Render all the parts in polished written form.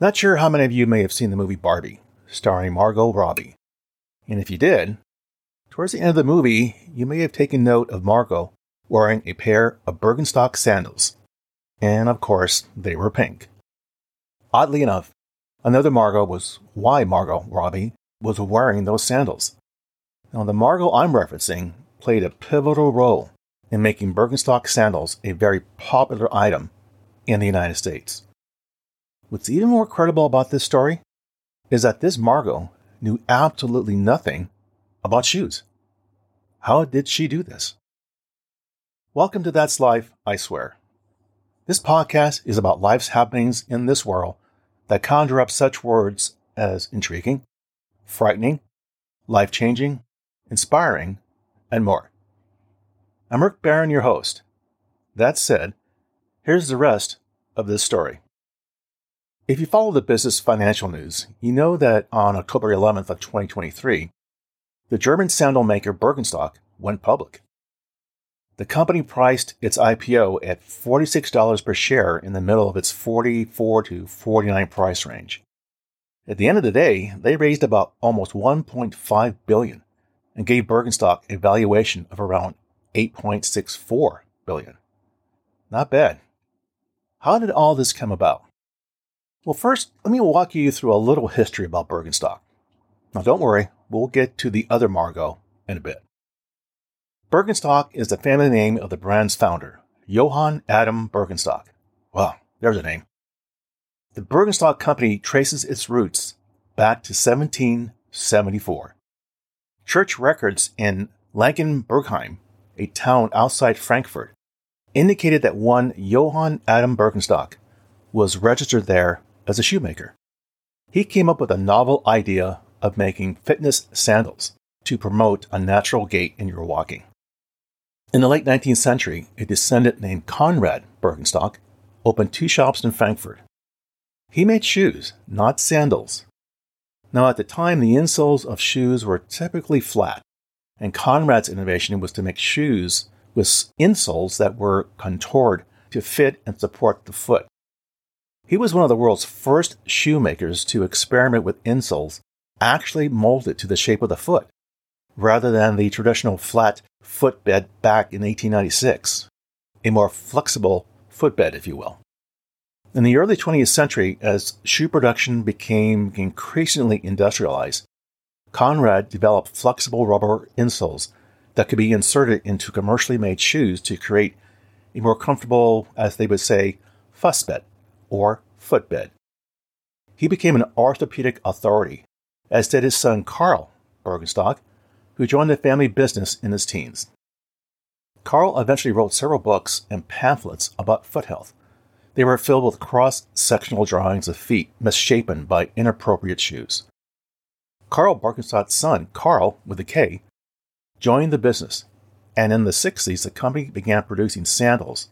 Not sure how many of you may have seen the movie Barbie, starring Margot Robbie. And if you did, towards the end of the movie, you may have taken note of Margot wearing a pair of Birkenstock sandals. And of course, they were pink. Oddly enough, another Margot was why Margot Robbie was wearing those sandals. Now, the Margot I'm referencing played a pivotal role in making Birkenstock sandals a very popular item in the United States. What's even more credible about this story is that this Margot knew absolutely nothing about shoes. How did she do this? Welcome to That's Life, I Swear. This podcast is about life's happenings in this world that conjure up such words as intriguing, frightening, life-changing, inspiring, and more. I'm Rick Barron, your host. That said, here's the rest of this story. If you follow the business financial news, you know that on October 11th of 2023, the German sandal maker Birkenstock went public. The company priced its IPO at $46 per share in the middle of its $44 to $49 price range. At the end of the day, they raised about almost $1.5 billion and gave Birkenstock a valuation of around $8.64 billion. Not bad. How did all this come about? Well, first, let me walk you through a little history about Birkenstock. Now, don't worry, we'll get to the other Margot in a bit. Birkenstock is the family name of the brand's founder, Johann Adam Birkenstock. Wow, there's a name. The Birkenstock company traces its roots back to 1774. Church records in Lankenbergheim, a town outside Frankfurt, indicated that one Johann Adam Birkenstock was registered there as a shoemaker. He came up with a novel idea of making fitness sandals to promote a natural gait in your walking. In the late 19th century, a descendant named Konrad Birkenstock opened two shops in Frankfurt. He made shoes, not sandals. Now, at the time, the insoles of shoes were typically flat, and Konrad's innovation was to make shoes with insoles that were contoured to fit and support the foot. He was one of the world's first shoemakers to experiment with insoles actually molded to the shape of the foot, rather than the traditional flat footbed back in 1896, a more flexible footbed, if you will. In the early 20th century, as shoe production became increasingly industrialized, Konrad developed flexible rubber insoles that could be inserted into commercially made shoes to create a more comfortable, as they would say, fussbed, or footbed. He became an orthopedic authority, as did his son Carl Birkenstock, who joined the family business in his teens. Carl eventually wrote several books and pamphlets about foot health. They were filled with cross-sectional drawings of feet misshapen by inappropriate shoes. Carl Birkenstock's son, Carl with a K, joined the business, and in the 60s, the company began producing sandals.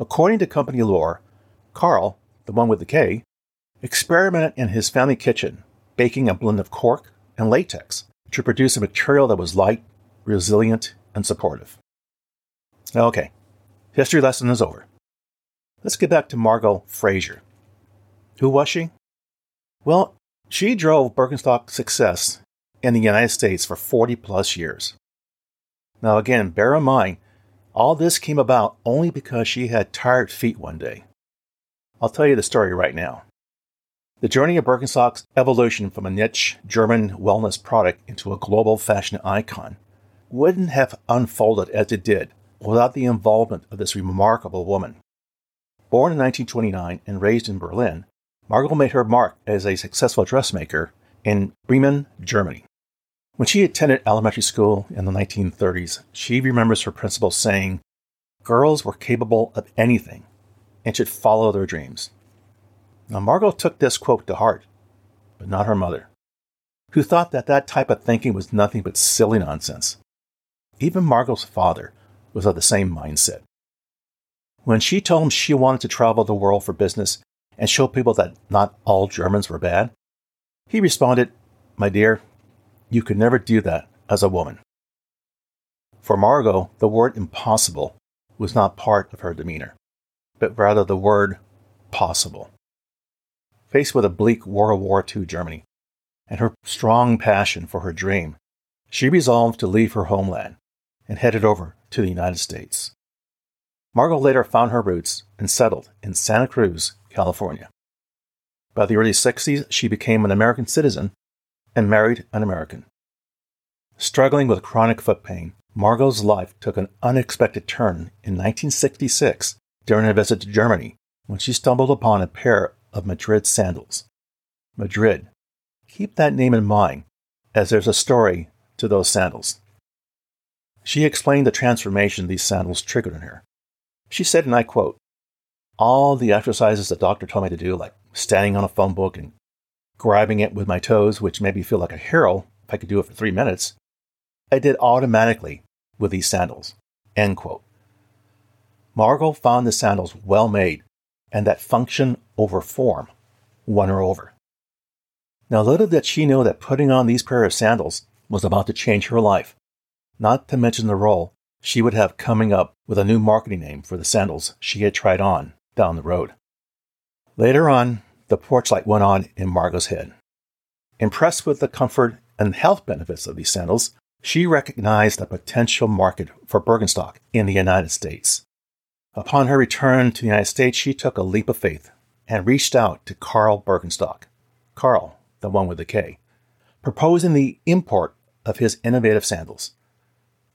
According to company lore, Carl, the one with the K, experimented in his family kitchen, baking a blend of cork and latex to produce a material that was light, resilient, and supportive. Okay, history lesson is over. Let's get back to Margot Fraser. Who was she? Well, she drove Birkenstock's success in the United States for 40-plus years. Now again, bear in mind, all this came about only because she had tired feet one day. I'll tell you the story right now. The journey of Birkenstock's evolution from a niche German wellness product into a global fashion icon wouldn't have unfolded as it did without the involvement of this remarkable woman. Born in 1929 and raised in Berlin, Margot made her mark as a successful dressmaker in Bremen, Germany. When she attended elementary school in the 1930s, she remembers her principal saying, "Girls were capable of anything and should follow their dreams." Now, Margot took this quote to heart, but not her mother, who thought that that type of thinking was nothing but silly nonsense. Even Margot's father was of the same mindset. When she told him she wanted to travel the world for business and show people that not all Germans were bad, he responded, "My dear, you could never do that as a woman." For Margot, the word impossible was not part of her demeanor, but rather the word possible. faced with a bleak World War II Germany and her strong passion for her dream, she resolved to leave her homeland and headed over to the United States. Margot later found her roots and settled in Santa Cruz, California. By the early 60s, she became an American citizen and married an American. Struggling with chronic foot pain, Margot's life took an unexpected turn in 1966 during a visit to Germany when she stumbled upon a pair of Madrid sandals. Madrid. Keep that name in mind, as there's a story to those sandals. She explained the transformation these sandals triggered in her. She said, and I quote, "All the exercises the doctor told me to do, like standing on a phone book and grabbing it with my toes, which made me feel like a hero if I could do it for 3 minutes, I did automatically with these sandals." End quote. Margot found the sandals well made and that function over form won her over. Now, little did she know that putting on these pair of sandals was about to change her life, not to mention the role she would have coming up with a new marketing name for the sandals she had tried on down the road. Later on, the porch light went on in Margot's head. Impressed with the comfort and health benefits of these sandals, she recognized a potential market for Birkenstock in the United States. Upon her return to the United States, she took a leap of faith and reached out to Carl Birkenstock, Carl, the one with the K, proposing the import of his innovative sandals.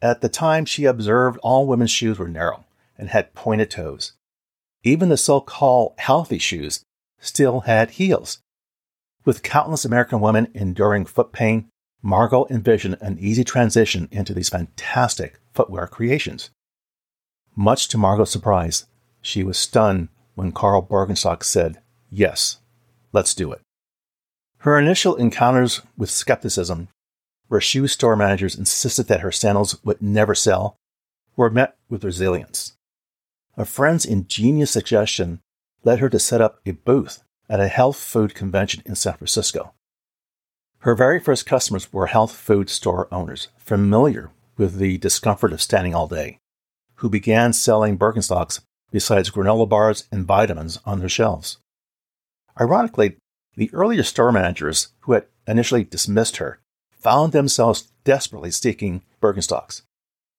At the time, she observed all women's shoes were narrow and had pointed toes. Even the so-called healthy shoes still had heels. With countless American women enduring foot pain, Margot envisioned an easy transition into these fantastic footwear creations. Much to Margot's surprise, she was stunned when Carl Birkenstock said, "Yes, let's do it." Her initial encounters with skepticism, where shoe store managers insisted that her sandals would never sell, were met with resilience. A friend's ingenious suggestion led her to set up a booth at a health food convention in San Francisco. Her very first customers were health food store owners, familiar with the discomfort of standing all day, who began selling Birkenstocks besides granola bars and vitamins on their shelves. Ironically, the earlier store managers who had initially dismissed her found themselves desperately seeking Birkenstocks.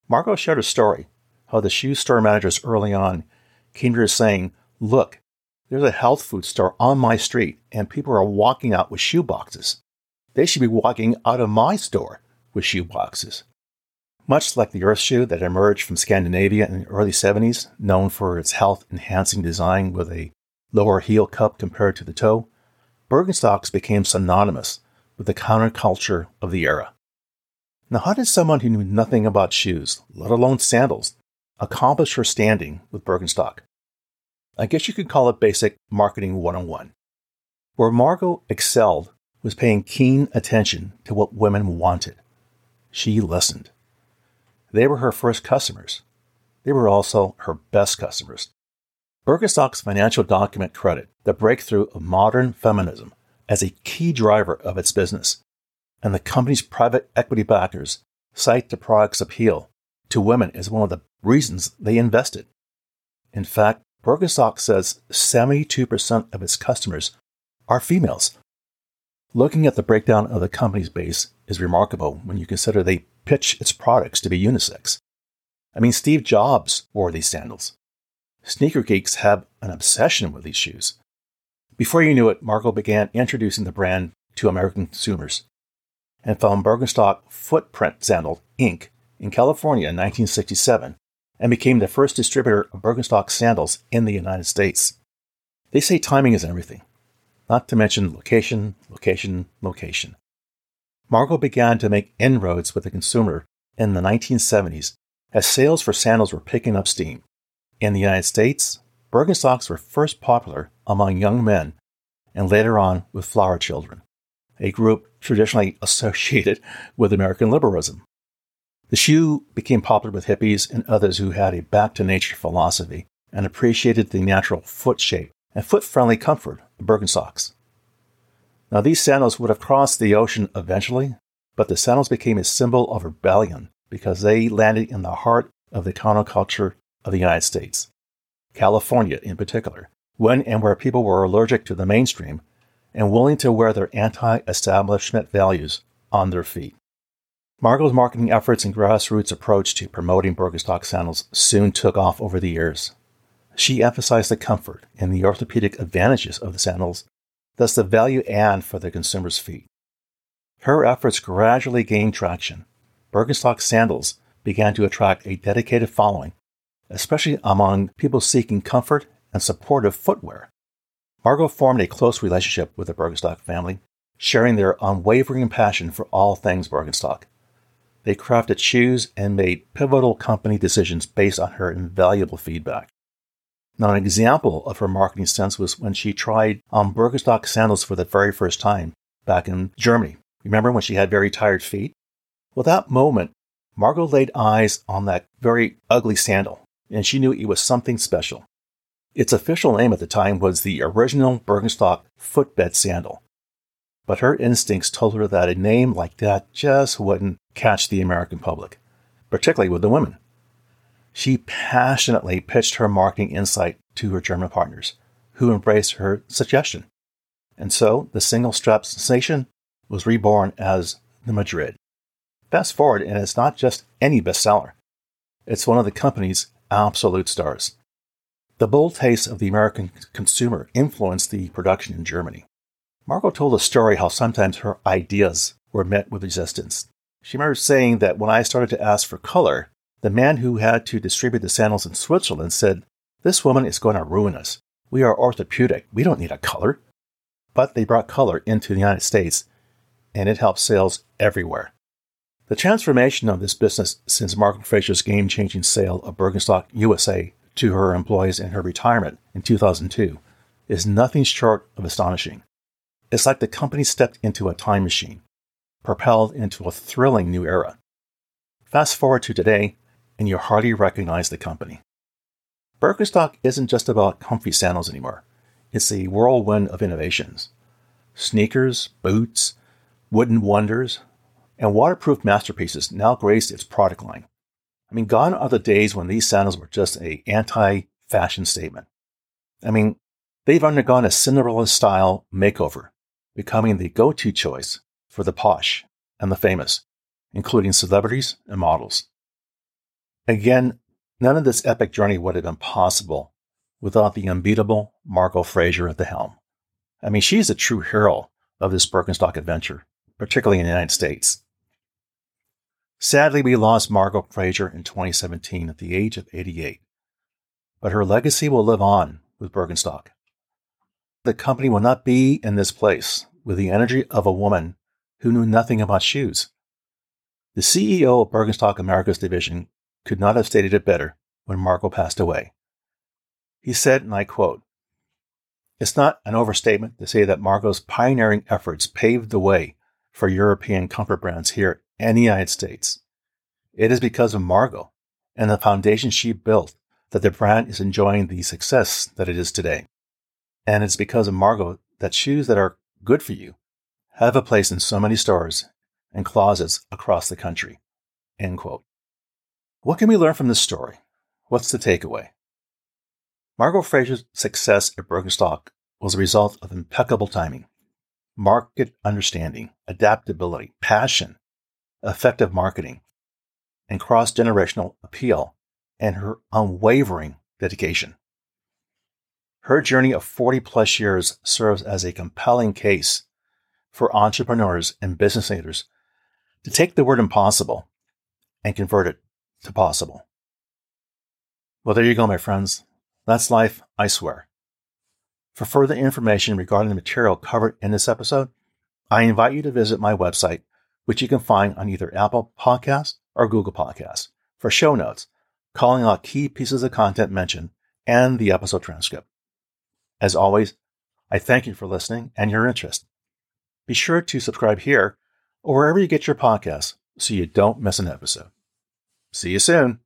Margot shared a story how the shoe store managers early on came to her saying, "Look, there's a health food store on my street and people are walking out with shoe boxes. They should be walking out of my store with shoe boxes." Much like the Earth shoe that emerged from Scandinavia in the early 70s, known for its health-enhancing design with a lower heel cup compared to the toe, Birkenstocks became synonymous with the counterculture of the era. Now, how did someone who knew nothing about shoes, let alone sandals, accomplish her standing with Birkenstock? I guess you could call it basic marketing 101. Where Margot excelled was paying keen attention to what women wanted. She listened. They were her first customers. They were also her best customers. Birkenstock's financial document credit the breakthrough of modern feminism as a key driver of its business, and the company's private equity backers cite the product's appeal to women as one of the reasons they invested. In fact, Birkenstock says 72% of its customers are females. Looking at the breakdown of the company's base is remarkable when you consider they pitch its products to be unisex. I mean, Steve Jobs wore these sandals. Sneaker geeks have an obsession with these shoes. Before you knew it, Margot began introducing the brand to American consumers and found Birkenstock Footprint Sandal Inc. in California in 1967 and became the first distributor of Birkenstock sandals in the United States. They say timing is everything, not to mention location, location, location. Margot began to make inroads with the consumer in the 1970s as sales for sandals were picking up steam. In the United States, Birkenstocks were first popular among young men and later on with flower children, a group traditionally associated with American liberalism. The shoe became popular with hippies and others who had a back-to-nature philosophy and appreciated the natural foot shape and foot-friendly comfort of Birkenstocks. Now, these sandals would have crossed the ocean eventually, but the sandals became a symbol of rebellion because they landed in the heart of the counterculture of the United States, California in particular, when and where people were allergic to the mainstream and willing to wear their anti-establishment values on their feet. Margot's marketing efforts and grassroots approach to promoting Birkenstock sandals soon took off over the years. She emphasized the comfort and the orthopedic advantages of the sandals, thus the value add for the consumer's feet. Her efforts gradually gained traction. Birkenstock sandals began to attract a dedicated following, especially among people seeking comfort and supportive footwear. Margot formed a close relationship with the Birkenstock family, sharing their unwavering passion for all things Birkenstock. They crafted shoes and made pivotal company decisions based on her invaluable feedback. Now, an example of her marketing sense was when she tried on Birkenstock sandals for the very first time back in Germany. Remember when she had very tired feet? Well, that moment, Margot laid eyes on that very ugly sandal, and she knew it was something special. Its official name at the time was the original Birkenstock Footbed Sandal. But her instincts told her that a name like that just wouldn't catch the American public, particularly with the women. She passionately pitched her marketing insight to her German partners, who embraced her suggestion. And so the single-strap sensation was reborn as the Madrid. Fast forward, and it's not just any bestseller. It's one of the company's absolute stars. The bold taste of the American consumer influenced the production in Germany. Margot told a story how sometimes her ideas were met with resistance. She remembers saying that when I started to ask for color, the man who had to distribute the sandals in Switzerland said, "This woman is going to ruin us. We are orthopedic. We don't need a color." But they brought color into the United States, and it helped sales everywhere. The transformation of this business since Margot Fraser's game-changing sale of Birkenstock USA to her employees and her retirement in 2002 is nothing short of astonishing. It's like the company stepped into a time machine, propelled into a thrilling new era. Fast forward to today, and you hardly recognize the company. Birkenstock isn't just about comfy sandals anymore. It's a whirlwind of innovations. Sneakers, boots, wooden wonders, and waterproof masterpieces now grace its product line. I mean, gone are the days when these sandals were just an anti-fashion statement. I mean, they've undergone a Cinderella-style makeover, becoming the go-to choice for the posh and the famous, including celebrities and models. Again, none of this epic journey would have been possible without the unbeatable Margot Fraser at the helm. I mean, she's a true hero of this Birkenstock adventure, particularly in the United States. Sadly, we lost Margot Fraser in 2017 at the age of 88, but her legacy will live on with Birkenstock. The company will not be in this place with the energy of a woman who knew nothing about shoes. The CEO of Birkenstock America's division could not have stated it better when Margot passed away. He said, and I quote, "It's not an overstatement to say that Margot's pioneering efforts paved the way for European comfort brands here and the United States. It is because of Margot and the foundation she built that the brand is enjoying the success that it is today. And it's because of Margot that shoes that are good for you have a place in so many stores and closets across the country." End quote. What can we learn from this story? What's the takeaway? Margot Fraser's success at Birkenstock was a result of impeccable timing, market understanding, adaptability, passion, effective marketing, and cross-generational appeal, and her unwavering dedication. Her journey of 40-plus years serves as a compelling case for entrepreneurs and business leaders to take the word impossible and convert it to possible. Well, there you go, my friends. That's life, I swear. For further information regarding the material covered in this episode, I invite you to visit my website, which you can find on either Apple Podcasts or Google Podcasts, for show notes, calling out key pieces of content mentioned, and the episode transcript. As always, I thank you for listening and your interest. Be sure to subscribe here or wherever you get your podcasts so you don't miss an episode. See you soon.